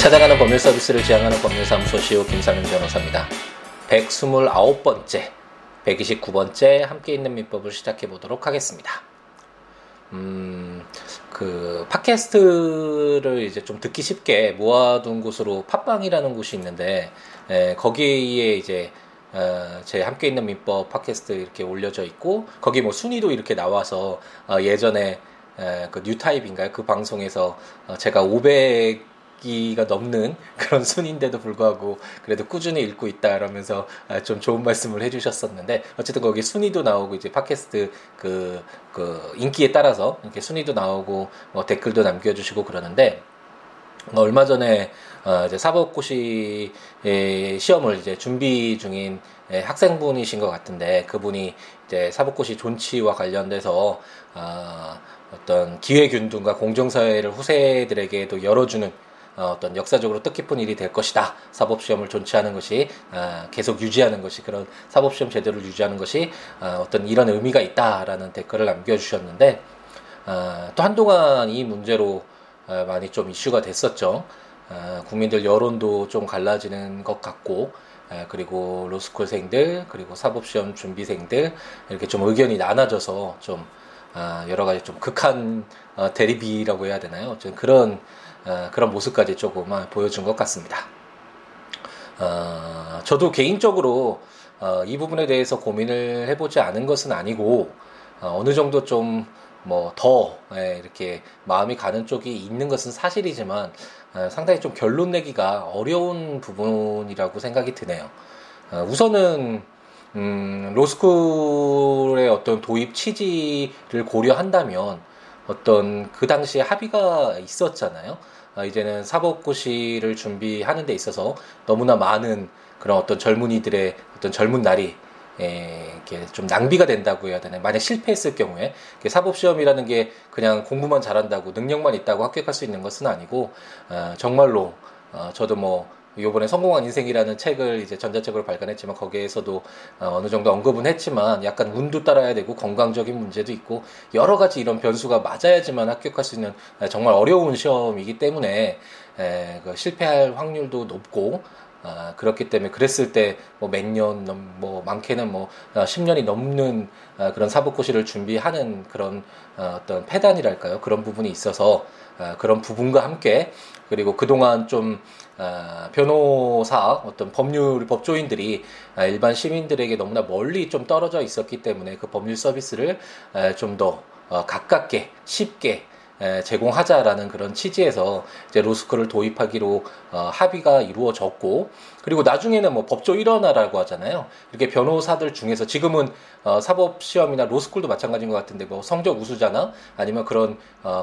찾아가는 법률 서비스를 지향하는 법률사무소 시우 김상윤 변호사입니다. 129번째, 129번째 함께 있는 민법을 시작해 보도록 하겠습니다. 그 팟캐스트를 이제 좀 듣기 쉽게 모아둔 곳으로 팟빵이라는 곳이 있는데, 거기에 이제 제 함께 있는 민법 팟캐스트 이렇게 올려져 있고, 거기 뭐 순위도 이렇게 나와서 예전에 그 뉴타입인가요? 그 방송에서 제가 500기가 넘는 그런 순인데도 불구하고 그래도 꾸준히 읽고 있다 이러면서 좀 좋은 말씀을 해주셨었는데, 어쨌든 거기 순위도 나오고 이제 팟캐스트 그 인기에 따라서 이렇게 순위도 나오고 뭐 댓글도 남겨주시고 그러는데, 얼마 전에 이제 사법고시 시험을 이제 준비 중인 학생분이신 것 같은데, 그분이 이제 사법고시 존치와 관련돼서 어떤 기회균등과 공정사회를 후세들에게도 열어주는 어떤 역사적으로 뜻깊은 일이 될 것이다. 사법시험을 존치하는 것이, 계속 유지하는 것이, 그런 사법시험 제도를 유지하는 것이 어떤 이런 의미가 있다라는 댓글을 남겨주셨는데, 또 한동안 이 문제로 많이 좀 이슈가 됐었죠. 국민들 여론도 좀 갈라지는 것 같고, 그리고 로스쿨생들, 그리고 사법시험 준비생들, 이렇게 좀 의견이 나눠져서 좀 여러 가지 좀 극한 대립이라고 해야 되나요? 어쨌든 그런 모습까지 조금 보여준 것 같습니다. 저도 개인적으로 이 부분에 대해서 고민을 해보지 않은 것은 아니고, 어느 정도 좀 뭐 더 이렇게 마음이 가는 쪽이 있는 것은 사실이지만, 상당히 좀 결론 내기가 어려운 부분이라고 생각이 드네요. 우선은 로스쿨의 어떤 도입 취지를 고려한다면 어떤 그 당시에 합의가 있었잖아요. 이제는 사법고시를 준비하는 데 있어서 너무나 많은 그런 어떤 젊은이들의 어떤 젊은 날이 이게 좀 낭비가 된다고 해야 되나요? 만약 실패했을 경우에 사법시험이라는 게 그냥 공부만 잘한다고 능력만 있다고 합격할 수 있는 것은 아니고, 정말로 저도 뭐 요번에 성공한 인생이라는 책을 이제 전자책으로 발간했지만, 거기에서도 어느 정도 언급은 했지만 약간 운도 따라야 되고 건강적인 문제도 있고 여러 가지 이런 변수가 맞아야지만 합격할 수 있는 정말 어려운 시험이기 때문에 실패할 확률도 높고, 그렇기 때문에 그랬을 때 뭐 몇 년, 뭐 많게는 뭐 10년이 넘는 그런 사법고시를 준비하는 그런 어떤 패단이랄까요? 그런 부분이 있어서, 그런 부분과 함께, 그리고 그동안 좀 변호사, 어떤 법률, 법조인들이 일반 시민들에게 너무나 멀리 좀 떨어져 있었기 때문에 그 법률 서비스를 좀 더 가깝게, 쉽게 제공하자라는 그런 취지에서 이제 로스쿨을 도입하기로 합의가 이루어졌고, 그리고 나중에는 뭐 법조 1원화라고 하잖아요. 이렇게 변호사들 중에서 지금은 사법시험이나 로스쿨도 마찬가지인 것 같은데, 뭐 성적 우수자나 아니면 그런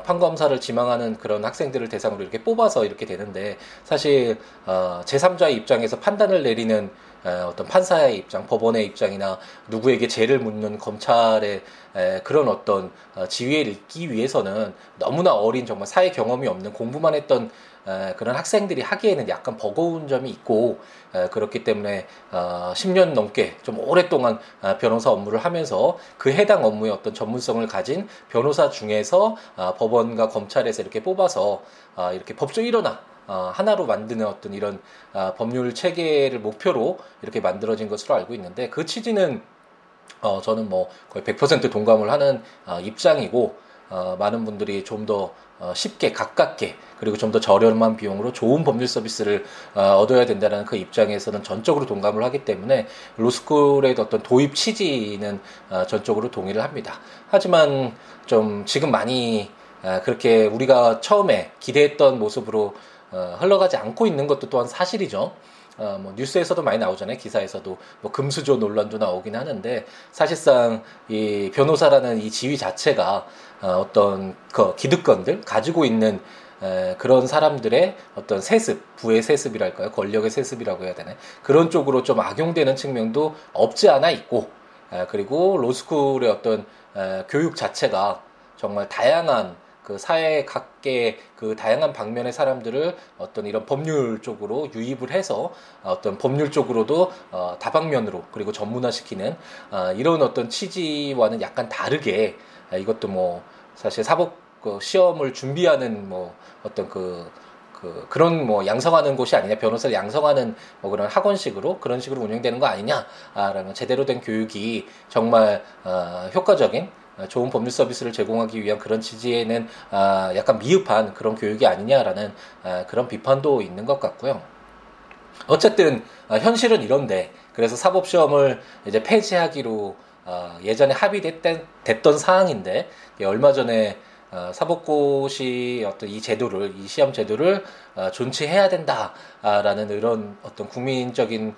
판검사를 지망하는 그런 학생들을 대상으로 이렇게 뽑아서 이렇게 되는데, 사실 제3자의 입장에서 판단을 내리는 어떤 판사의 입장, 법원의 입장이나 누구에게 죄를 묻는 검찰의 그런 어떤 지위를 잇기 위해서는 너무나 어린, 정말 사회 경험이 없는, 공부만 했던 그런 학생들이 하기에는 약간 버거운 점이 있고, 그렇기 때문에 10년 넘게 좀 오랫동안 변호사 업무를 하면서 그 해당 업무의 어떤 전문성을 가진 변호사 중에서 법원과 검찰에서 이렇게 뽑아서 이렇게 법조 1원화 하나로 만드는 어떤 이런 법률 체계를 목표로 이렇게 만들어진 것으로 알고 있는데, 그 취지는 저는 뭐 거의 100% 동감을 하는 입장이고, 많은 분들이 좀 더 쉽게, 가깝게, 그리고 좀 더 저렴한 비용으로 좋은 법률 서비스를 얻어야 된다는 그 입장에서는 전적으로 동감을 하기 때문에 로스쿨의 어떤 도입 취지는 전적으로 동의를 합니다. 하지만 좀 지금 많이 그렇게 우리가 처음에 기대했던 모습으로 흘러가지 않고 있는 것도 또한 사실이죠. 뭐 뉴스에서도 많이 나오잖아요. 기사에서도 뭐 금수저 논란도 나오긴 하는데, 사실상 이 변호사라는 이 지위 자체가 어떤 그 기득권들 가지고 있는 그런 사람들의 어떤 세습, 부의 세습이랄까요? 권력의 세습이라고 해야 되나요? 그런 쪽으로 좀 악용되는 측면도 없지 않아 있고, 그리고 로스쿨의 어떤 교육 자체가 정말 다양한 그 사회 각계 그 다양한 방면의 사람들을 어떤 이런 법률 쪽으로 유입을 해서 어떤 법률 쪽으로도 다방면으로 그리고 전문화시키는 이런 어떤 취지와는 약간 다르게, 이것도 뭐 사실 사법 시험을 준비하는 뭐 어떤 그런 뭐 양성하는 곳이 아니냐, 변호사를 양성하는 뭐 그런 학원식으로 그런 식으로 운영되는 거 아니냐라는 제대로 된 교육이 정말 효과적인 좋은 법률 서비스를 제공하기 위한 그런 지지에는 약간 미흡한 그런 교육이 아니냐라는 그런 비판도 있는 것 같고요. 어쨌든 현실은 이런데, 그래서 사법시험을 이제 폐지하기로 예전에 합의됐던 사항인데, 얼마 전에 사법고시 어떤 이 제도를, 이 시험 제도를 존치해야 된다라는 이런 어떤 국민적인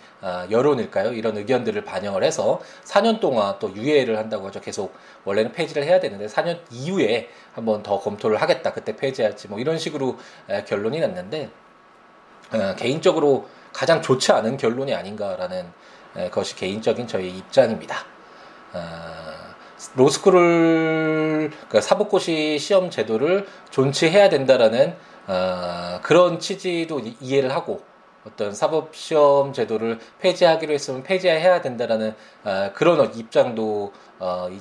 여론일까요? 이런 의견들을 반영을 해서 4년 동안 또 유예를 한다고 하죠. 계속 원래는 폐지를 해야 되는데 4년 이후에 한번 더 검토를 하겠다. 그때 폐지할지 뭐 이런 식으로 결론이 났는데, 개인적으로 가장 좋지 않은 결론이 아닌가라는 것이 개인적인 저희 입장입니다. 로스쿨을, 그러니까 사법고시 시험 제도를 존치해야 된다라는 그런 취지도 이해를 하고, 어떤 사법시험 제도를 폐지하기로 했으면 폐지해야 된다라는 그런 입장도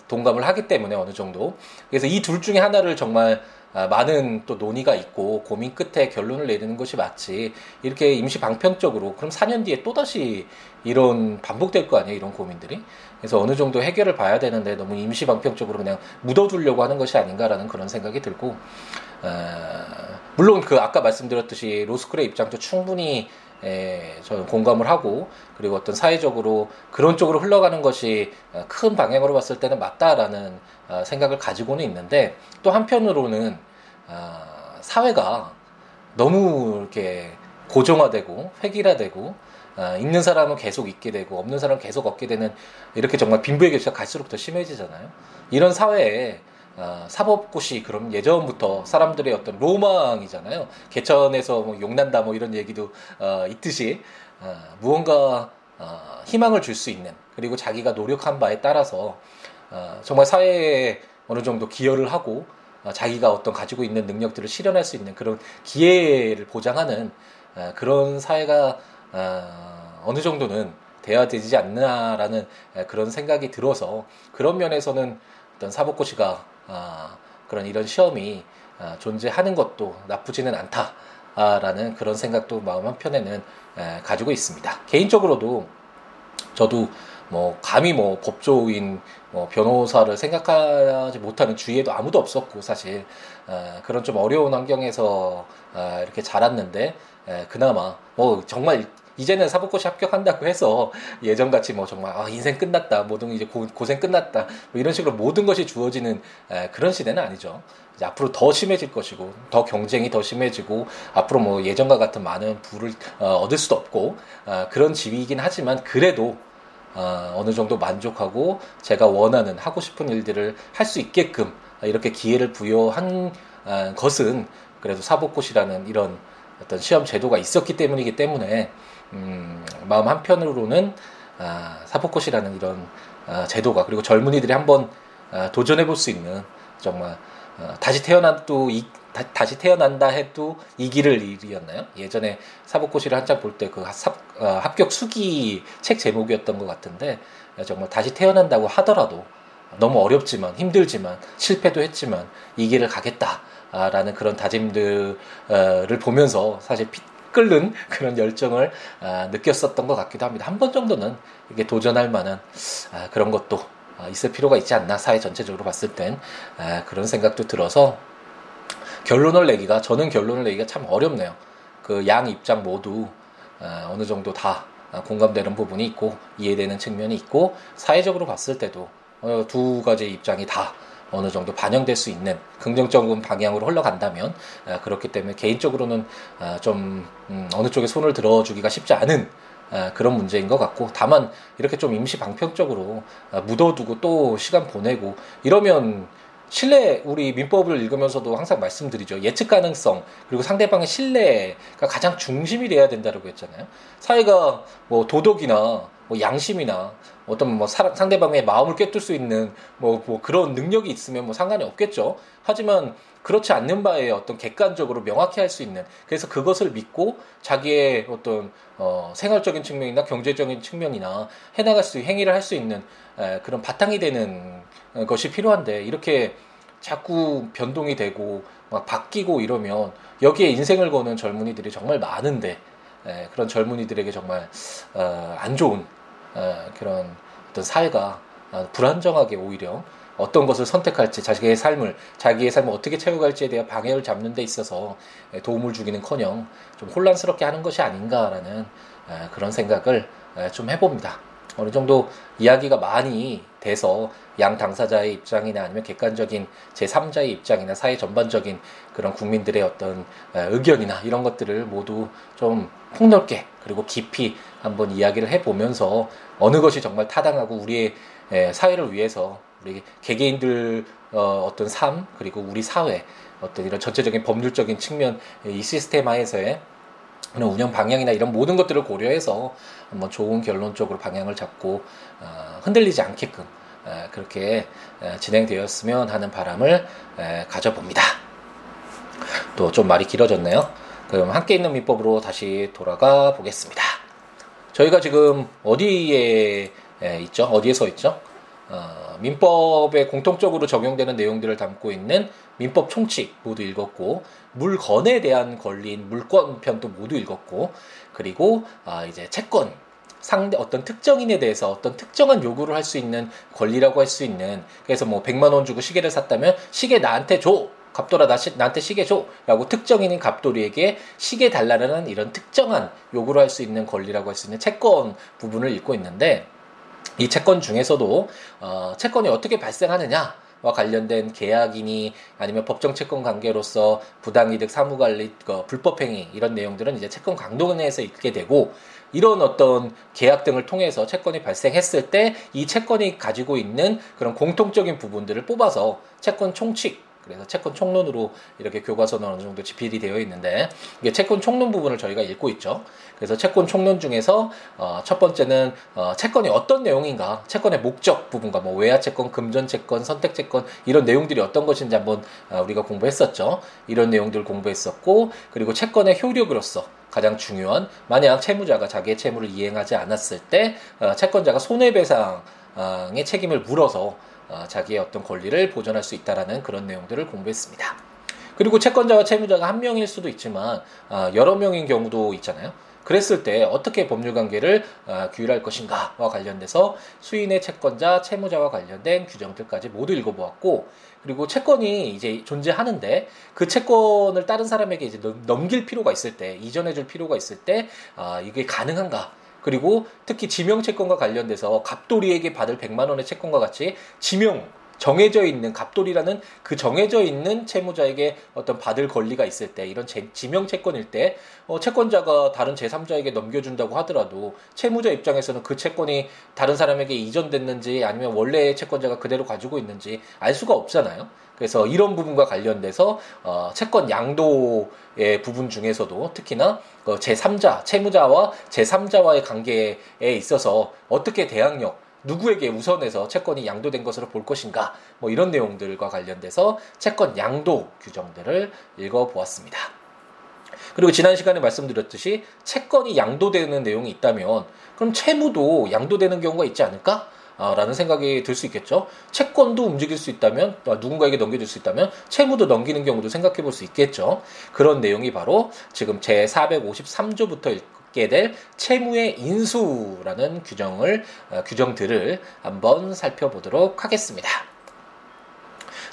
동감을 하기 때문에 어느 정도, 그래서 이 둘 중에 하나를 정말 많은 또 논의가 있고 고민 끝에 결론을 내리는 것이 맞지, 이렇게 임시 방편적으로 그럼 4년 뒤에 또다시 이런 반복될 거 아니에요, 이런 고민들이. 그래서 어느 정도 해결을 봐야 되는데 너무 임시 방편적으로 그냥 묻어두려고 하는 것이 아닌가라는 그런 생각이 들고, 물론 그 아까 말씀드렸듯이 로스쿨의 입장도 충분히 저는 공감을 하고, 그리고 어떤 사회적으로 그런 쪽으로 흘러가는 것이 큰 방향으로 봤을 때는 맞다라는 생각을 가지고는 있는데, 또 한편으로는 사회가 너무 이렇게 고정화되고 획일화되고 있는 사람은 계속 있게 되고 없는 사람은 계속 없게 되는, 이렇게 정말 빈부의 격차가 갈수록 더 심해지잖아요. 이런 사회에 사법고시, 그럼 예전부터 사람들의 어떤 로망이잖아요. 개천에서 뭐 용난다 뭐 이런 얘기도 있듯이, 무언가 희망을 줄 수 있는, 그리고 자기가 노력한 바에 따라서 정말 사회에 어느 정도 기여를 하고 자기가 어떤 가지고 있는 능력들을 실현할 수 있는 그런 기회를 보장하는 그런 사회가 어느 정도는 돼야 되지 않나라는 그런 생각이 들어서, 그런 면에서는 어떤 사법고시가 그런 이런 시험이 존재하는 것도 나쁘지는 않다라는 그런 생각도 마음 한편에는 가지고 있습니다. 개인적으로도 저도 뭐 감히 뭐 법조인, 뭐 변호사를 생각하지 못하는, 주위에도 아무도 없었고 사실 그런 좀 어려운 환경에서 이렇게 자랐는데, 그나마 뭐 정말 이제는 사법고시 합격한다고 해서 예전같이 뭐 정말 인생 끝났다, 모든 이제 고생 끝났다, 뭐 이런 식으로 모든 것이 주어지는 그런 시대는 아니죠. 이제 앞으로 더 심해질 것이고, 더 경쟁이 더 심해지고, 앞으로 뭐 예전과 같은 많은 부를 얻을 수도 없고, 그런 지위이긴 하지만 그래도 어느 정도 만족하고 제가 원하는, 하고 싶은 일들을 할 수 있게끔 이렇게 기회를 부여한 것은 그래도 사법고시라는 이런 어떤 시험 제도가 있었기 때문이기 때문에, 마음 한편으로는 사법고시라는 이런 제도가, 그리고 젊은이들이 한번 도전해볼 수 있는, 정말 다시 태어난다 해도 이 길을 잃었나요? 예전에 사법고시를 한창 볼 때 그 합격 수기 책 제목이었던 것 같은데, 정말 다시 태어난다고 하더라도 너무 어렵지만, 힘들지만, 실패도 했지만 이 길을 가겠다라는 그런 다짐들을 보면서 사실 끓는 그런 열정을 느꼈었던 것 같기도 합니다. 한 번 정도는 이게 도전할 만한 그런 것도 있을 필요가 있지 않나, 사회 전체적으로 봤을 땐 그런 생각도 들어서, 저는 결론을 내기가 참 어렵네요. 그 양 입장 모두 어느 정도 다 공감되는 부분이 있고 이해되는 측면이 있고, 사회적으로 봤을 때도 두 가지 입장이 다 어느 정도 반영될 수 있는 긍정적인 방향으로 흘러간다면, 그렇기 때문에 개인적으로는 좀 어느 쪽에 손을 들어주기가 쉽지 않은 그런 문제인 것 같고, 다만 이렇게 좀 임시 방편적으로 묻어두고 또 시간 보내고 이러면, 신뢰, 우리 민법을 읽으면서도 항상 말씀드리죠. 예측 가능성, 그리고 상대방의 신뢰가 가장 중심이 돼야 된다고 했잖아요. 사회가 뭐 도덕이나 뭐 양심이나 어떤 뭐 상대방의 마음을 꿰뚫을 수 있는 뭐 그런 능력이 있으면 뭐 상관이 없겠죠. 하지만 그렇지 않는 바에 어떤 객관적으로 명확히 할 수 있는, 그래서 그것을 믿고 자기의 어떤 생활적인 측면이나 경제적인 측면이나 행위를 할 수 있는 그런 바탕이 되는 것이 필요한데, 이렇게 자꾸 변동이 되고 막 바뀌고 이러면 여기에 인생을 거는 젊은이들이 정말 많은데 그런 젊은이들에게 정말 안 좋은 그런 어떤 사회가 불안정하게 오히려 어떤 것을 선택할지 자기의 삶을 어떻게 채워갈지에 대한 방향을 잡는 데 있어서 도움을 주기는커녕 좀 혼란스럽게 하는 것이 아닌가라는 그런 생각을 좀 해봅니다. 어느 정도 이야기가 많이 돼서 양 당사자의 입장이나 아니면 객관적인 제3자의 입장이나 사회 전반적인 그런 국민들의 어떤 의견이나 이런 것들을 모두 좀 폭넓게 그리고 깊이 한번 이야기를 해보면서 어느 것이 정말 타당하고 우리의 사회를 위해서 우리 개개인들 어떤 삶 그리고 우리 사회 어떤 이런 전체적인 법률적인 측면 이 시스템 하에서의 이런 운영 방향이나 이런 모든 것들을 고려해서 한번 좋은 결론적으로 방향을 잡고 흔들리지 않게끔 그렇게 진행되었으면 하는 바람을 가져봅니다. 또 좀 말이 길어졌네요. 그럼 함께 있는 민법으로 다시 돌아가 보겠습니다. 저희가 지금 어디에 있죠? 어디에 서 있죠? 민법에 공통적으로 적용되는 내용들을 담고 있는 민법 총칙 모두 읽었고, 물건에 대한 권리인 물권 편도 모두 읽었고, 그리고 이제 채권, 상대 어떤 특정인에 대해서 어떤 특정한 요구를 할 수 있는 권리라고 할 수 있는, 그래서 뭐 100만 원 주고 시계를 샀다면 시계 나한테 줘! 갑돌아 나한테 시계 줘! 라고 특정인인 갑돌이에게 시계 달라는 이런 특정한 요구를 할 수 있는 권리라고 할 수 있는 채권 부분을 읽고 있는데, 이 채권 중에서도 채권이 어떻게 발생하느냐와 관련된 계약이니 아니면 법정 채권 관계로서 부당이득, 사무관리, 불법행위 이런 내용들은 이제 채권 강도 내에서 읽게 되고, 이런 어떤 계약 등을 통해서 채권이 발생했을 때 이 채권이 가지고 있는 그런 공통적인 부분들을 뽑아서 채권 총칙, 그래서 채권 총론으로 이렇게 교과서는 어느 정도 집필이 되어 있는데, 이게 채권 총론 부분을 저희가 읽고 있죠. 그래서 채권 총론 중에서 첫 번째는 채권이 어떤 내용인가, 채권의 목적 부분과 뭐 외화 채권, 금전 채권, 선택 채권 이런 내용들이 어떤 것인지 한번 우리가 공부했었죠. 이런 내용들을 공부했었고, 그리고 채권의 효력으로서 가장 중요한, 만약 채무자가 자기의 채무를 이행하지 않았을 때 채권자가 손해배상의 책임을 물어서 자기의 어떤 권리를 보전할 수 있다라는 그런 내용들을 공부했습니다. 그리고 채권자와 채무자가 한 명일 수도 있지만 여러 명인 경우도 있잖아요. 그랬을 때 어떻게 법률관계를 규율할 것인가와 관련돼서 수인의 채권자, 채무자와 관련된 규정들까지 모두 읽어보았고, 그리고 채권이 이제 존재하는데 그 채권을 다른 사람에게 이제 넘길 필요가 있을 때, 이전해줄 필요가 있을 때 이게 가능한가? 그리고 특히 지명채권과 관련돼서 갑돌이에게 받을 100만 원의 채권과 같이 지명, 정해져 있는 갑돌이라는 그 정해져 있는 채무자에게 어떤 받을 권리가 있을 때, 이런 지명채권일 때 채권자가 다른 제3자에게 넘겨준다고 하더라도 채무자 입장에서는 그 채권이 다른 사람에게 이전됐는지 아니면 원래의 채권자가 그대로 가지고 있는지 알 수가 없잖아요. 그래서 이런 부분과 관련돼서 채권 양도의 부분 중에서도 특히나 제3자, 채무자와 제3자와의 관계에 있어서 어떻게 대항력, 누구에게 우선해서 채권이 양도된 것으로 볼 것인가, 뭐 이런 내용들과 관련돼서 채권 양도 규정들을 읽어보았습니다. 그리고 지난 시간에 말씀드렸듯이 채권이 양도되는 내용이 있다면 그럼 채무도 양도되는 경우가 있지 않을까? 라는 생각이 들 수 있겠죠. 채권도 움직일 수 있다면, 누군가에게 넘겨줄 수 있다면 채무도 넘기는 경우도 생각해 볼 수 있겠죠. 그런 내용이 바로 지금 제453조부터 읽게 될 채무의 인수라는 규정들을 한번 살펴보도록 하겠습니다.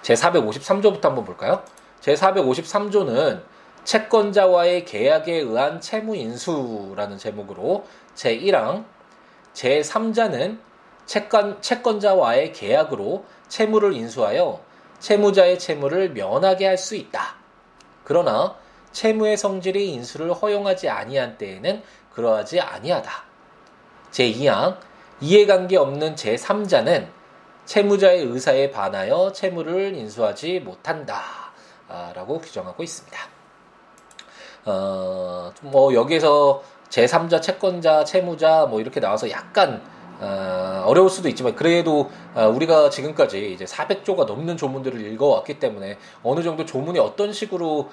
제453조부터 한번 볼까요? 제453조는 채권자와의 계약에 의한 채무 인수라는 제목으로 제1항, 제3자는 채권자와의 계약으로 채무를 인수하여 채무자의 채무를 면하게 할 수 있다. 그러나 채무의 성질이 인수를 허용하지 아니한 때에는 그러하지 아니하다. 제2항, 이해관계 없는 제3자는 채무자의 의사에 반하여 채무를 인수하지 못한다. 라고 규정하고 있습니다. 여기에서 제3자, 채권자, 채무자 뭐 이렇게 나와서 약간 어려울 수도 있지만, 그래도 우리가 지금까지 이제 400조가 넘는 조문들을 읽어왔기 때문에 어느 정도 조문이 어떤 식으로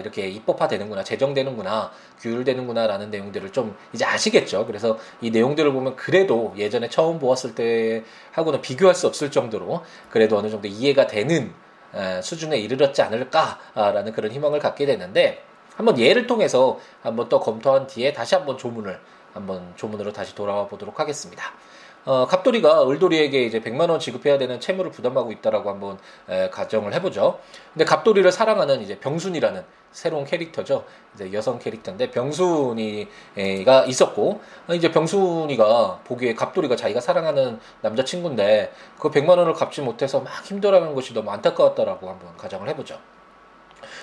이렇게 입법화되는구나, 제정되는구나, 규율되는구나라는 내용들을 좀 이제 아시겠죠. 그래서 이 내용들을 보면 그래도 예전에 처음 보았을 때 하고는 비교할 수 없을 정도로 그래도 어느 정도 이해가 되는 수준에 이르렀지 않을까라는 그런 희망을 갖게 되는데, 한번 예를 통해서 한번 더 검토한 뒤에 다시 한번 조문으로 다시 돌아와 보도록 하겠습니다. 갑돌이가 을돌이에게 이제 100만 원 지급해야 되는 채무를 부담하고 있다라고 한번 가정을 해보죠. 근데 갑돌이를 사랑하는 이제 병순이라는 새로운 캐릭터죠. 이제 여성 캐릭터인데 병순이가 있었고, 이제 병순이가 보기에 갑돌이가 자기가 사랑하는 남자친구인데 그 100만 원을 갚지 못해서 막 힘들어하는 것이 너무 안타까웠다라고 한번 가정을 해보죠.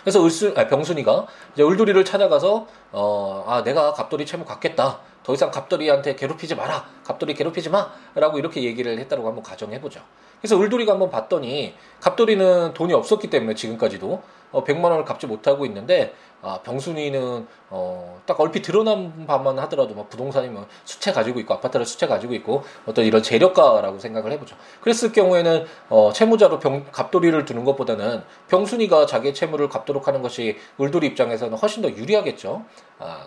그래서 병순이가 이제 을돌이를 찾아가서 내가 갑돌이 채무 갚겠다. 더 이상 갑돌이한테 괴롭히지 마라. 갑돌이 괴롭히지 마. 라고 이렇게 얘기를 했다고 한번 가정해보죠. 그래서 을돌이가 한번 봤더니 갑돌이는 돈이 없었기 때문에 지금까지도 100만 원을 갚지 못하고 있는데, 병순이는 딱 얼핏 드러난 바만 하더라도 막 부동산이 뭐 수채 가지고 있고, 아파트를 수채 가지고 있고, 어떤 이런 재력가라고 생각을 해보죠. 그랬을 경우에는 채무자로 갑돌이를 두는 것보다는 병순이가 자기의 채무를 갚도록 하는 것이 을돌이 입장에서는 훨씬 더 유리하겠죠.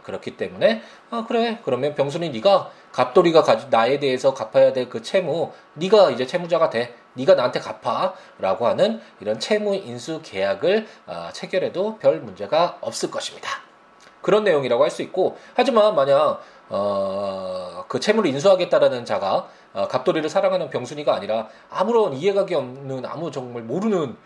그렇기 때문에 그래, 그러면 병순이 네가 갑돌이가 나에 대해서 갚아야 될 그 채무, 네가 이제 채무자가 돼. 네가 나한테 갚아라고 하는 이런 채무 인수 계약을 체결해도 별 문제가 없을 것입니다. 그런 내용이라고 할 수 있고, 하지만 만약 그 채무를 인수하겠다라는 자가 갑돌이를 사랑하는 병순이가 아니라 아무런 이해가기 없는 정말 모르는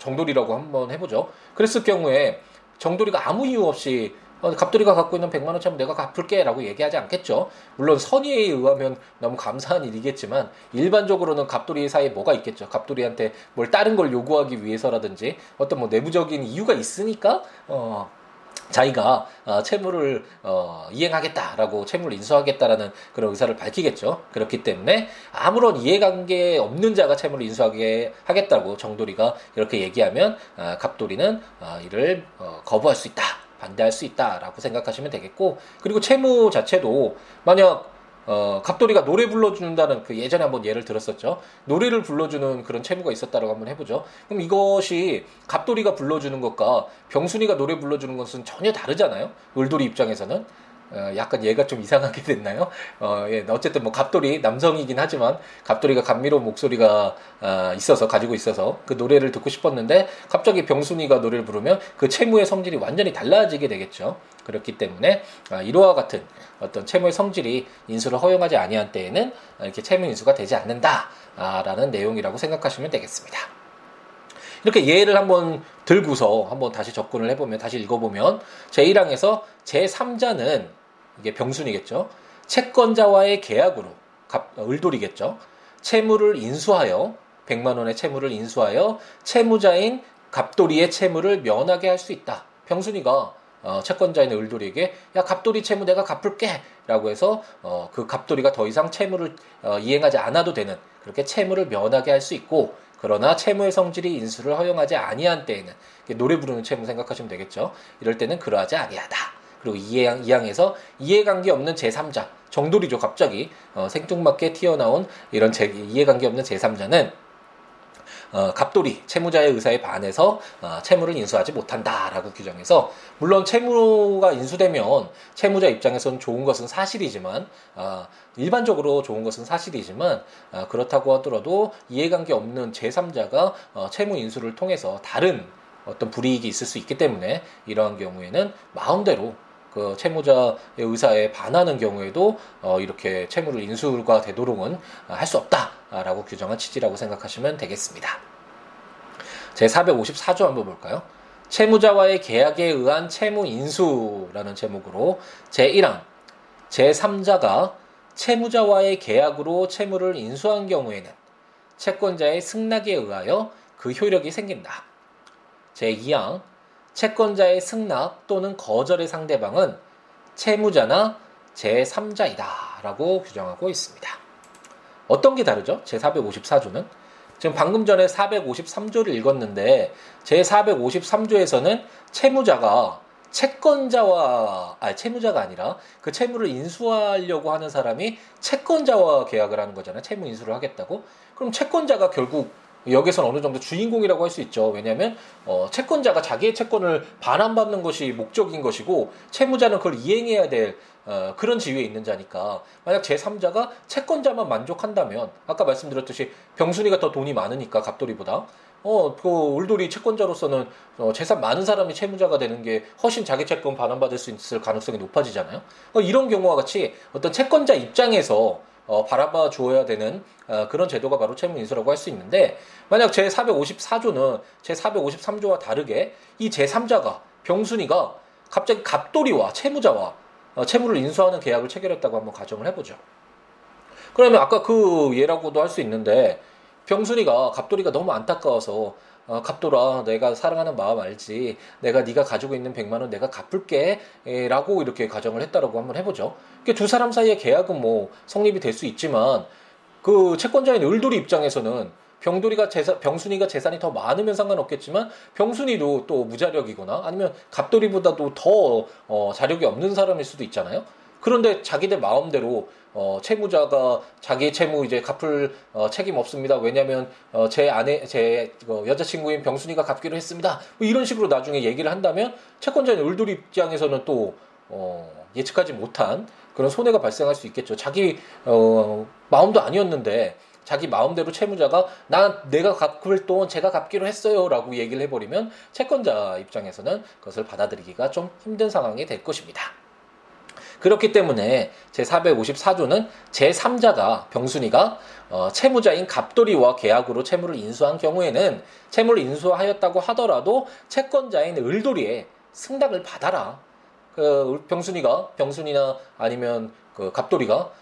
정돌이라고 한번 해보죠. 그랬을 경우에 정돌이가 아무 이유 없이 갑돌이가 갖고 있는 100만 원 채무 내가 갚을게 라고 얘기하지 않겠죠. 물론 선의에 의하면 너무 감사한 일이겠지만, 일반적으로는 갑돌이 사이에 뭐가 있겠죠. 갑돌이한테 뭘 다른 걸 요구하기 위해서라든지 어떤 내부적인 이유가 있으니까 자기가 채무를 이행하겠다라고 채무를 인수하겠다라는 그런 의사를 밝히겠죠. 그렇기 때문에 아무런 이해관계 없는 자가 채무를 인수하게 하겠다고 정돌이가 이렇게 얘기하면 갑돌이는 이를 거부할 수 있다. 반대할 수 있다라고 생각하시면 되겠고, 그리고 채무 자체도 만약 갑돌이가 노래 불러준다는 그 예전에 한번 예를 들었었죠. 노래를 불러주는 그런 채무가 있었다라고 한번 해보죠. 그럼 이것이 갑돌이가 불러주는 것과 병순이가 노래 불러주는 것은 전혀 다르잖아요. 을돌이 입장에서는. 약간 얘가 좀 이상하게 됐나요? 어쨌든 갑돌이 남성이긴 하지만 갑돌이가 감미로운 목소리가 가지고 있어서 그 노래를 듣고 싶었는데 갑자기 병순이가 노래를 부르면 그 채무의 성질이 완전히 달라지게 되겠죠. 그렇기 때문에 이로와 같은 어떤 채무의 성질이 인수를 허용하지 아니한 때에는 이렇게 채무 인수가 되지 않는다라는 내용이라고 생각하시면 되겠습니다. 이렇게 예를 한번 들고서 한번 다시 접근을 해보면, 다시 읽어보면 제1항에서 제3자는 이게 병순이겠죠. 채권자와의 계약으로 을돌이겠죠. 채무를 인수하여 100만 원의 채무를 인수하여 채무자인 갑돌이의 채무를 면하게 할 수 있다. 병순이가 채권자인 을돌이에게 야 갑돌이 채무 내가 갚을게 라고 해서 그 갑돌이가 더 이상 채무를 이행하지 않아도 되는, 그렇게 채무를 면하게 할 수 있고, 그러나 채무의 성질이 인수를 허용하지 아니한 때에는, 노래 부르는 채무 생각하시면 되겠죠. 이럴 때는 그러하지 아니하다. 그리고 2항에서 이해관계 없는 제3자, 정돌이죠. 갑자기 생뚱맞게 튀어나온 이런 이해관계 없는 제3자는 갑돌이 채무자의 의사에 반해서 채무를 인수하지 못한다라고 규정해서, 물론 채무가 인수되면 채무자 입장에서는 좋은 것은 사실이지만, 일반적으로 좋은 것은 사실이지만, 그렇다고 하더라도 이해관계 없는 제3자가 채무 인수를 통해서 다른 어떤 불이익이 있을 수 있기 때문에 이러한 경우에는 마음대로 그 채무자의 의사에 반하는 경우에도 이렇게 채무를 인수가 되도록은 할 수 없다라고 규정한 취지라고 생각하시면 되겠습니다. 제 454조 한번 볼까요? 채무자와의 계약에 의한 채무 인수라는 제목으로 제1항 제3자가 채무자와의 계약으로 채무를 인수한 경우에는 채권자의 승낙에 의하여 그 효력이 생긴다. 제2항 채권자의 승낙 또는 거절의 상대방은 채무자나 제3자이다 라고 규정하고 있습니다. 어떤 게 다르죠? 제454조는? 지금 방금 전에 453조를 읽었는데 제453조에서는 채무자가 아니라 그 채무를 인수하려고 하는 사람이 채권자와 계약을 하는 거잖아요. 채무 인수를 하겠다고. 그럼 채권자가 결국 여기서는 어느 정도 주인공이라고 할 수 있죠. 왜냐하면 채권자가 자기의 채권을 반환받는 것이 목적인 것이고 채무자는 그걸 이행해야 될 그런 지위에 있는 자니까, 만약 제3자가 채권자만 만족한다면 아까 말씀드렸듯이 병순이가 더 돈이 많으니까 갑돌이보다 그 을돌이 채권자로서는 재산 많은 사람이 채무자가 되는 게 훨씬 자기 채권 반환받을 수 있을 가능성이 높아지잖아요. 이런 경우와 같이 어떤 채권자 입장에서 바라봐 주어야 되는 그런 제도가 바로 채무인수라고 할 수 있는데, 만약 제454조는 제453조와 다르게 이 제3자가 병순이가 갑자기 갑돌이와 채무자와 채무를 인수하는 계약을 체결했다고 한번 가정을 해보죠. 그러면 아까 그 예라고도 할 수 있는데, 병순이가 갑돌이가 너무 안타까워서 갑돌아 내가 사랑하는 마음 알지, 내가 네가 가지고 있는 100만 원 내가 갚을게 라고 이렇게 가정을 했다라고 한번 해보죠. 두 사람 사이의 계약은 뭐 성립이 될 수 있지만, 그 채권자인 을돌이 입장에서는 병순이가 재산이 더 많으면 상관없겠지만 병순이도 또 무자력이거나 아니면 갑돌이보다도 더 자력이 없는 사람일 수도 있잖아요. 그런데 자기들 마음대로 채무자가 자기 채무 이제 갚을 책임 없습니다. 왜냐하면 제 여자친구인 병순이가 갚기로 했습니다. 뭐 이런 식으로 나중에 얘기를 한다면 채권자인 을돌이 입장에서는 또 예측하지 못한 그런 손해가 발생할 수 있겠죠. 자기 마음도 아니었는데 자기 마음대로 채무자가 내가 갚을 돈 제가 갚기로 했어요 라고 얘기를 해버리면 채권자 입장에서는 그것을 받아들이기가 좀 힘든 상황이 될 것입니다. 그렇기 때문에 제454조는 제3자가 병순이가 채무자인 갑돌이와 계약으로 채무를 인수한 경우에는 채무를 인수하였다고 하더라도 채권자인 을돌이의 승낙을 받아라. 병순이나 아니면 갑돌이가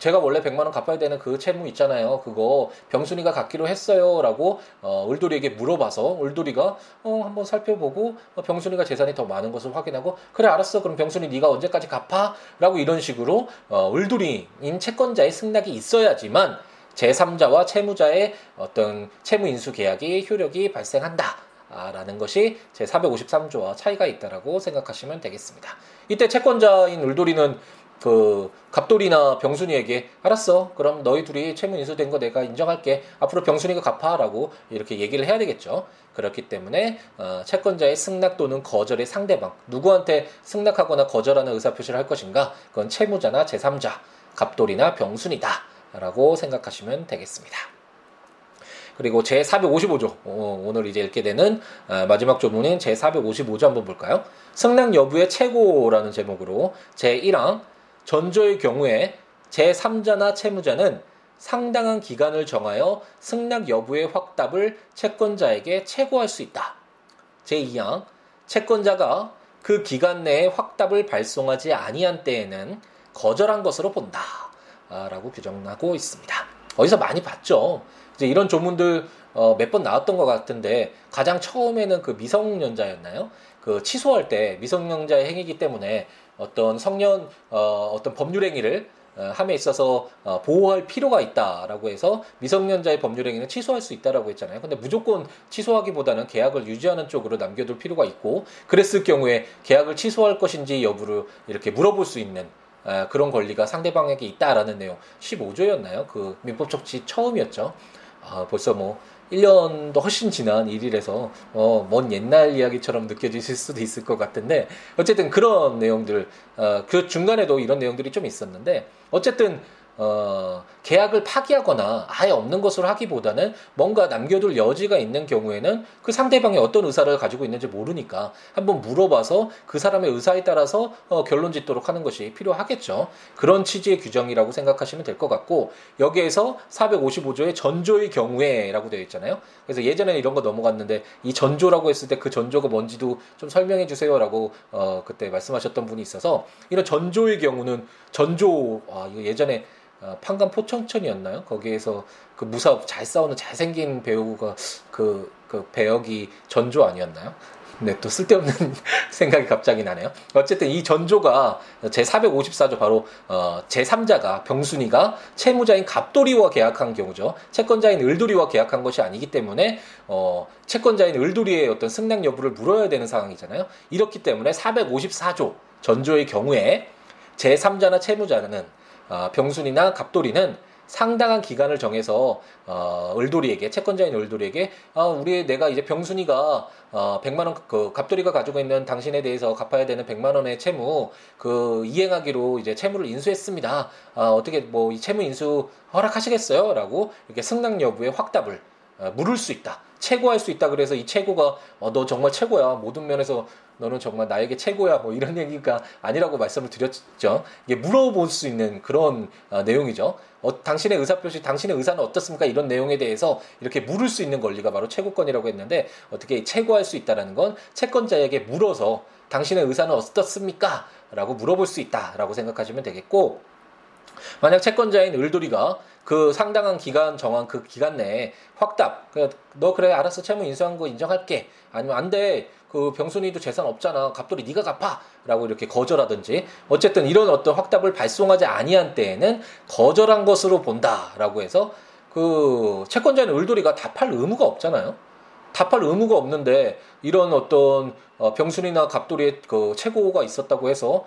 제가 원래 100만 원 갚아야 되는 그 채무 있잖아요. 그거 병순이가 갚기로 했어요 라고 을돌이에게 물어봐서 을돌이가 한번 살펴보고 병순이가 재산이 더 많은 것을 확인하고, 그래 알았어 그럼 병순이 네가 언제까지 갚아? 라고 이런 식으로 을돌이인 채권자의 승낙이 있어야지만 제3자와 채무자의 어떤 채무 인수 계약이 효력이 발생한다 라는 것이 제453조와 차이가 있다라고 생각하시면 되겠습니다. 이때 채권자인 을돌이는 갑돌이나 병순이에게 알았어 그럼 너희 둘이 채무 인수된 거 내가 인정할게, 앞으로 병순이가 갚아 라고 이렇게 얘기를 해야 되겠죠. 그렇기 때문에 채권자의 승낙 또는 거절의 상대방, 누구한테 승낙하거나 거절하는 의사표시를 할 것인가, 그건 채무자나 제3자 갑돌이나 병순이다 라고 생각하시면 되겠습니다. 그리고 제455조, 오늘 이제 읽게 되는 마지막 조문인 제455조 한번 볼까요? 승낙 여부의 최고라는 제목으로 제1항 전조의 경우에 제3자나 채무자는 상당한 기간을 정하여 승낙 여부의 확답을 채권자에게 최고할 수 있다. 제2항 채권자가 그 기간 내에 확답을 발송하지 아니한 때에는 거절한 것으로 본다 라고 규정하고 있습니다. 어디서 많이 봤죠? 이제 이런 조문들 몇 번 나왔던 것 같은데, 가장 처음에는 그 미성년자였나요? 그 취소할 때 미성년자의 행위이기 때문에 어떤 어떤 법률행위를 함에 있어서 보호할 필요가 있다라고 해서 미성년자의 법률행위는 취소할 수 있다라고 했잖아요. 근데 무조건 취소하기보다는 계약을 유지하는 쪽으로 남겨둘 필요가 있고, 그랬을 경우에 계약을 취소할 것인지 여부를 이렇게 물어볼 수 있는 그런 권리가 상대방에게 있다라는 내용. 15조였나요? 그 민법적지 처음이었죠. 벌써 뭐 1년도 훨씬 지난 일이라서 먼 옛날 이야기처럼 느껴지실 수도 있을 것 같은데, 어쨌든 그런 내용들, 그 중간에도 이런 내용들이 좀 있었는데, 어쨌든 계약을 파기하거나 아예 없는 것으로 하기보다는 뭔가 남겨둘 여지가 있는 경우에는 그 상대방이 어떤 의사를 가지고 있는지 모르니까 한번 물어봐서 그 사람의 의사에 따라서 결론 짓도록 하는 것이 필요하겠죠. 그런 취지의 규정이라고 생각하시면 될 것 같고, 여기에서 455조의 전조의 경우에 라고 되어 있잖아요. 그래서 예전에는 이런 거 넘어갔는데, 이 전조라고 했을 때 그 전조가 뭔지도 좀 설명해 주세요 라고 그때 말씀하셨던 분이 있어서, 이런 전조의 경우는 이거 예전에 판관 포청천이었나요? 거기에서 그 무사 잘 싸우는 잘생긴 배우가 그 배역이 전조 아니었나요? 네, 또 쓸데없는 생각이 갑자기 나네요. 어쨌든 이 전조가 제454조 바로 제3자가 병순이가 채무자인 갑돌이와 계약한 경우죠. 채권자인 을돌이와 계약한 것이 아니기 때문에 채권자인 을돌이의 어떤 승낙 여부를 물어야 되는 상황이잖아요. 이렇기 때문에 454조 전조의 경우에 제3자나 채무자는 병순이나 갑돌이는 상당한 기간을 정해서 을돌이에게, 채권자인 을돌이에게 내가 이제 병순이가 100만원, 갑돌이가 가지고 있는 당신에 대해서 갚아야 되는 100만원의 채무 이행하기로 이제 채무를 인수했습니다. 어떻게 뭐 이 채무 인수 허락하시겠어요? 라고 이렇게 승낙 여부의 확답을 물을 수 있다. 최고할 수 있다. 그래서 이 최고가 너 정말 최고야. 모든 면에서 너는 정말 나에게 최고야. 뭐 이런 얘기가 아니라고 말씀을 드렸죠. 이게 물어볼 수 있는 그런 내용이죠. 당신의 의사표시, 당신의 의사는 어떻습니까? 이런 내용에 대해서 이렇게 물을 수 있는 권리가 바로 채권이라고 했는데, 어떻게 최고할 수 있다는 건 채권자에게 물어서 당신의 의사는 어떻습니까? 라고 물어볼 수 있다라고 생각하시면 되겠고, 만약 채권자인 을돌이가 그 상당한 기간 정한 그 기간 내에 확답, 너 그래 알았어 채무 인수한 거 인정할게, 아니면 안 돼, 그 병순이도 재산 없잖아, 갑돌이 네가 갚아 라고 이렇게 거절하든지, 어쨌든 이런 어떤 확답을 발송하지 아니한 때에는 거절한 것으로 본다 라고 해서, 그 채권자인 을돌이가 답할 의무가 없잖아요. 답할 의무가 없는데 이런 어떤 병순이나 갑돌이의 그 최고가 있었다고 해서,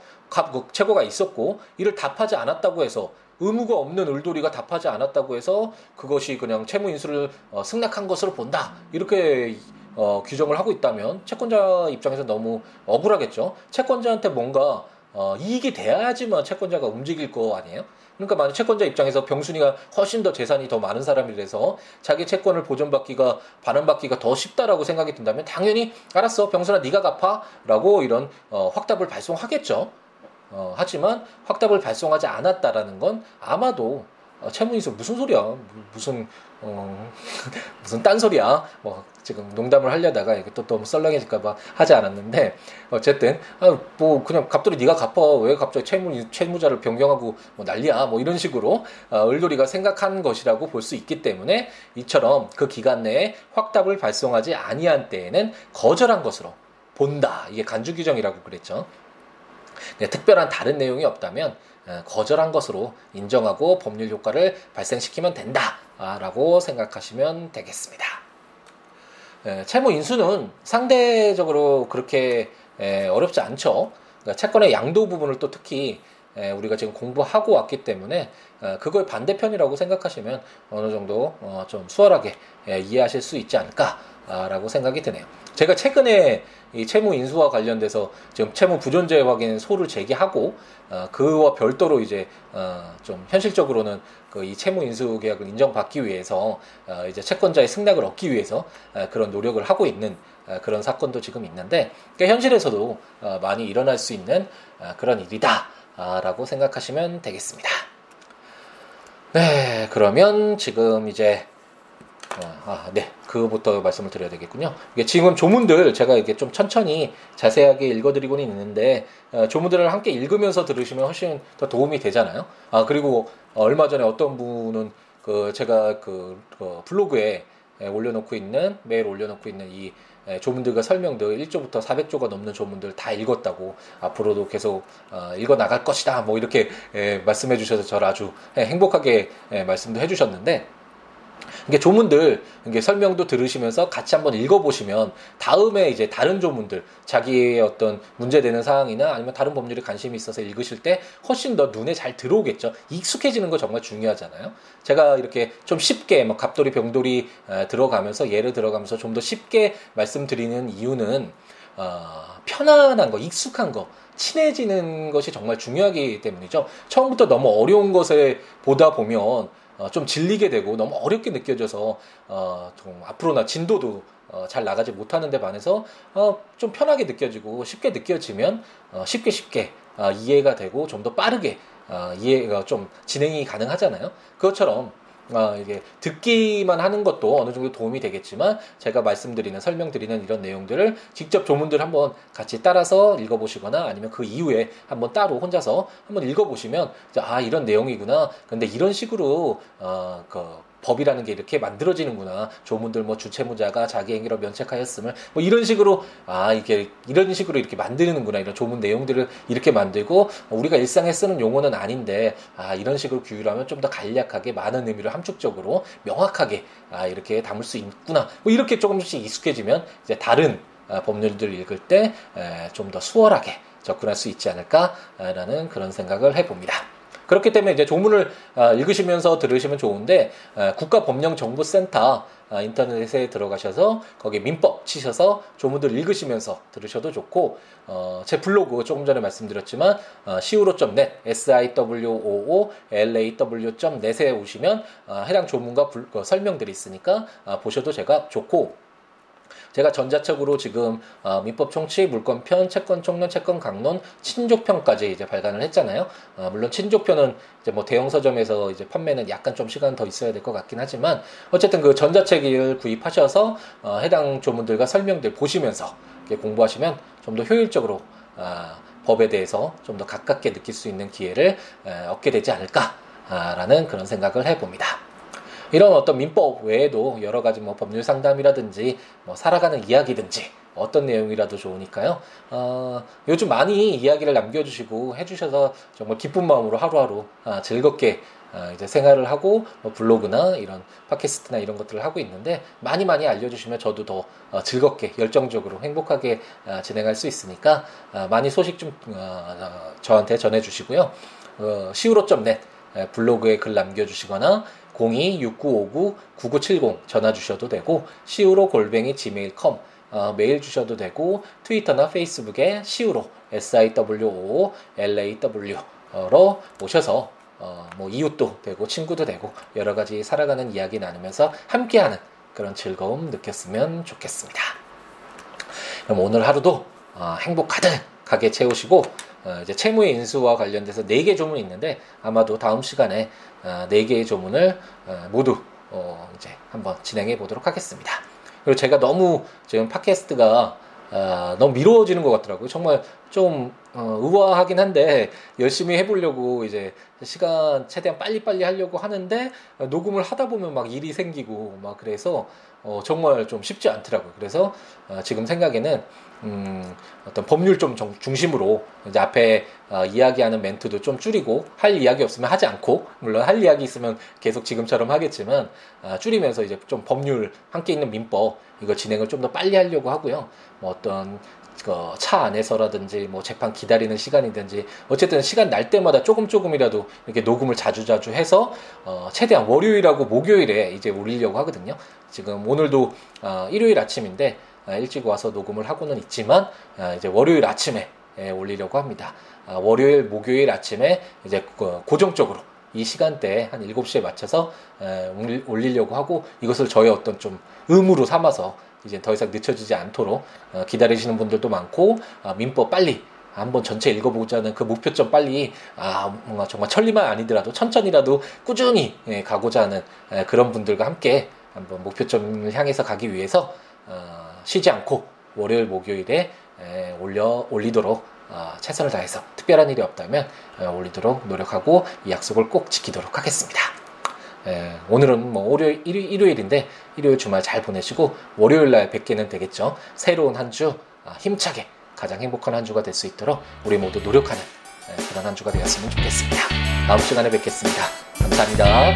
최고가 있었고 이를 답하지 않았다고 해서, 의무가 없는 을돌이가 답하지 않았다고 해서 그것이 그냥 채무 인수를 승낙한 것으로 본다 이렇게 규정을 하고 있다면 채권자 입장에서 너무 억울하겠죠. 채권자한테 뭔가 이익이 돼야지만 채권자가 움직일 거 아니에요? 그러니까 만약 채권자 입장에서 병순이가 훨씬 더 재산이 더 많은 사람이라서 자기 채권을 보존받기가, 반환받기가 더 쉽다라고 생각이 든다면 당연히 알았어 병순아 네가 갚아 라고 이런 확답을 발송하겠죠. 하지만 확답을 발송하지 않았다라는 건 아마도 채무인수 무슨 소리야, 무슨 딴소리야, 뭐 지금 농담을 하려다가 이게 또 너무 썰렁해질까봐 하지 않았는데, 어쨌든 뭐 그냥 갑돌이 네가 갚아, 왜 갑자기 채무자를 변경하고 뭐 난리야, 뭐 이런 식으로 을돌이가 생각한 것이라고 볼 수 있기 때문에, 이처럼 그 기간 내에 확답을 발송하지 아니한 때에는 거절한 것으로 본다. 이게 간주 규정이라고 그랬죠. 특별한 다른 내용이 없다면 거절한 것으로 인정하고 법률 효과를 발생시키면 된다라고 생각하시면 되겠습니다. 채무 인수는 상대적으로 그렇게 어렵지 않죠. 채권의 양도 부분을 또 특히 우리가 지금 공부하고 왔기 때문에 그걸 반대편이라고 생각하시면 어느 정도 좀 수월하게 이해하실 수 있지 않을까라고 생각이 드네요. 제가 최근에 이 채무 인수와 관련돼서 지금 채무 부존재 확인 소를 제기하고 그와 별도로 이제 좀 현실적으로는 그 이 채무 인수 계약을 인정받기 위해서 이제 채권자의 승낙을 얻기 위해서 그런 노력을 하고 있는 그런 사건도 지금 있는데, 그러니까 현실에서도 많이 일어날 수 있는 그런 일이다라고 생각하시면 되겠습니다. 네, 그러면 지금 이제 네, 그거부터 말씀을 드려야 되겠군요. 이게 지금 조문들 제가 이렇게 좀 천천히 자세하게 읽어드리고는 있는데, 조문들을 함께 읽으면서 들으시면 훨씬 더 도움이 되잖아요. 그리고 얼마 전에 어떤 분은 제가 블로그에 올려놓고 있는, 매일 올려놓고 있는 이 조문들과 설명들 1조부터 400조가 넘는 조문들 다 읽었다고, 앞으로도 계속 읽어나갈 것이다 뭐 이렇게 말씀해 주셔서 저를 아주 행복하게 말씀도 해주셨는데, 이게 조문들 이게 설명도 들으시면서 같이 한번 읽어보시면 다음에 이제 다른 조문들, 자기의 어떤 문제되는 사항이나 아니면 다른 법률에 관심이 있어서 읽으실 때 훨씬 더 눈에 잘 들어오겠죠. 익숙해지는 거 정말 중요하잖아요. 제가 이렇게 좀 쉽게 막 갑돌이 병돌이 들어가면서 예를 들어가면서 좀 더 쉽게 말씀드리는 이유는 편안한 거, 익숙한 거, 친해지는 것이 정말 중요하기 때문이죠. 처음부터 너무 어려운 것에 보다 보면 좀 질리게 되고 너무 어렵게 느껴져서 좀 앞으로나 진도도 잘 나가지 못하는 데 반해서 좀 편하게 느껴지고 쉽게 느껴지면 쉽게 이해가 되고 좀 더 빠르게 이해가 좀 진행이 가능하잖아요. 그것처럼 이게 듣기만 하는 것도 어느 정도 도움이 되겠지만, 제가 말씀드리는, 설명드리는 이런 내용들을 직접 조문들 한번 같이 따라서 읽어보시거나 아니면 그 이후에 한번 따로 혼자서 한번 읽어보시면, 아 이런 내용이구나, 근데 이런 식으로 법이라는 게 이렇게 만들어지는구나, 조문들 뭐 주채무자가 자기 행위로 면책하였음을 뭐 이런 식으로, 아 이게 이런 식으로 이렇게 만드는구나, 이런 조문 내용들을 이렇게 만들고 우리가 일상에 쓰는 용어는 아닌데 이런 식으로 규율하면 좀 더 간략하게 많은 의미를 함축적으로 명확하게 이렇게 담을 수 있구나, 뭐 이렇게 조금씩 익숙해지면 이제 다른 법률들을 읽을 때 좀 더 수월하게 접근할 수 있지 않을까라는 그런 생각을 해봅니다. 그렇기 때문에 이제 조문을 읽으시면서 들으시면 좋은데, 국가법령정보센터 인터넷에 들어가셔서 거기 민법 치셔서 조문들 읽으시면서 들으셔도 좋고, 제 블로그 조금 전에 말씀드렸지만 siuro.net, siwoolaw.net에 오시면 해당 조문과 설명들이 있으니까 보셔도 제가 좋고, 제가 전자책으로 지금 민법 총칙, 물권편, 채권 총론, 채권 강론, 친족편까지 이제 발간을 했잖아요. 물론 친족편은 이제 뭐 대형 서점에서 이제 판매는 약간 좀 시간 더 있어야 될 것 같긴 하지만, 어쨌든 그 전자책을 구입하셔서 해당 조문들과 설명들 보시면서 공부하시면 좀 더 효율적으로 법에 대해서 좀 더 가깝게 느낄 수 있는 기회를 얻게 되지 않을까라는 그런 생각을 해봅니다. 이런 어떤 민법 외에도 여러 가지 뭐 법률 상담이라든지 뭐 살아가는 이야기든지 어떤 내용이라도 좋으니까요. 요즘 많이 이야기를 남겨주시고 해주셔서 정말 기쁜 마음으로 하루하루 즐겁게 이제 생활을 하고, 뭐 블로그나 이런 팟캐스트나 이런 것들을 하고 있는데, 많이 많이 알려주시면 저도 더 즐겁게 열정적으로 행복하게 진행할 수 있으니까 많이 소식 좀 저한테 전해주시고요. siuro.net 블로그에 글 남겨주시거나 02-6959-9970 전화 주셔도 되고, siuro@gmail.com 메일 주셔도 되고, 트위터나 페이스북에 siuro siwoolaw 오셔서 뭐 이웃도 되고 친구도 되고 여러 가지 살아가는 이야기 나누면서 함께하는 그런 즐거움 느꼈으면 좋겠습니다. 그럼 오늘 하루도 행복 가득하게 채우시고, 이제 채무의 인수와 관련돼서 4개 조문이 있는데, 아마도 다음 시간에 4개의 조문을 모두 이제 한번 진행해 보도록 하겠습니다. 그리고 제가 너무 지금 팟캐스트가 너무 미뤄지는 것 같더라고요. 정말 좀 의아하긴 한데 열심히 해보려고 이제 시간 최대한 빨리빨리 하려고 하는데, 녹음을 하다 보면 막 일이 생기고 막 그래서 정말 좀 쉽지 않더라고요. 그래서 지금 생각에는 어떤 법률 좀 중심으로 이제 앞에 이야기하는 멘트도 좀 줄이고, 할 이야기 없으면 하지 않고, 물론 할 이야기 있으면 계속 지금처럼 하겠지만 줄이면서 이제 좀 법률 함께 있는 민법 이거 진행을 좀 더 빨리 하려고 하고요. 뭐 어떤 차 안에서라든지 뭐 재판 기다리는 시간이든지 어쨌든 시간 날 때마다 조금이라도 이렇게 녹음을 자주 해서 최대한 월요일하고 목요일에 이제 올리려고 하거든요. 지금 오늘도 일요일 아침인데 일찍 와서 녹음을 하고는 있지만 이제 월요일 아침에 올리려고 합니다. 월요일 목요일 아침에 이제 고정적으로 이 시간대에 한 7시에 맞춰서 올리려고 하고, 이것을 저의 어떤 좀 의무로 삼아서 이제 더 이상 늦춰지지 않도록, 기다리시는 분들도 많고, 민법 빨리 한번 전체 읽어보자는 그 목표점 빨리, 정말 천리만 아니더라도 천천히라도 꾸준히 가고자 하는 그런 분들과 함께 한번 목표점을 향해서 가기 위해서 쉬지 않고 월요일 목요일에 올리도록 최선을 다해서 특별한 일이 없다면 올리도록 노력하고 이 약속을 꼭 지키도록 하겠습니다. 오늘은 뭐 일요일인데 일요일 주말 잘 보내시고 월요일날 뵙게는 되겠죠. 새로운 한 주 힘차게 가장 행복한 한 주가 될 수 있도록 우리 모두 노력하는 그런 한 주가 되었으면 좋겠습니다. 다음 시간에 뵙겠습니다. 감사합니다.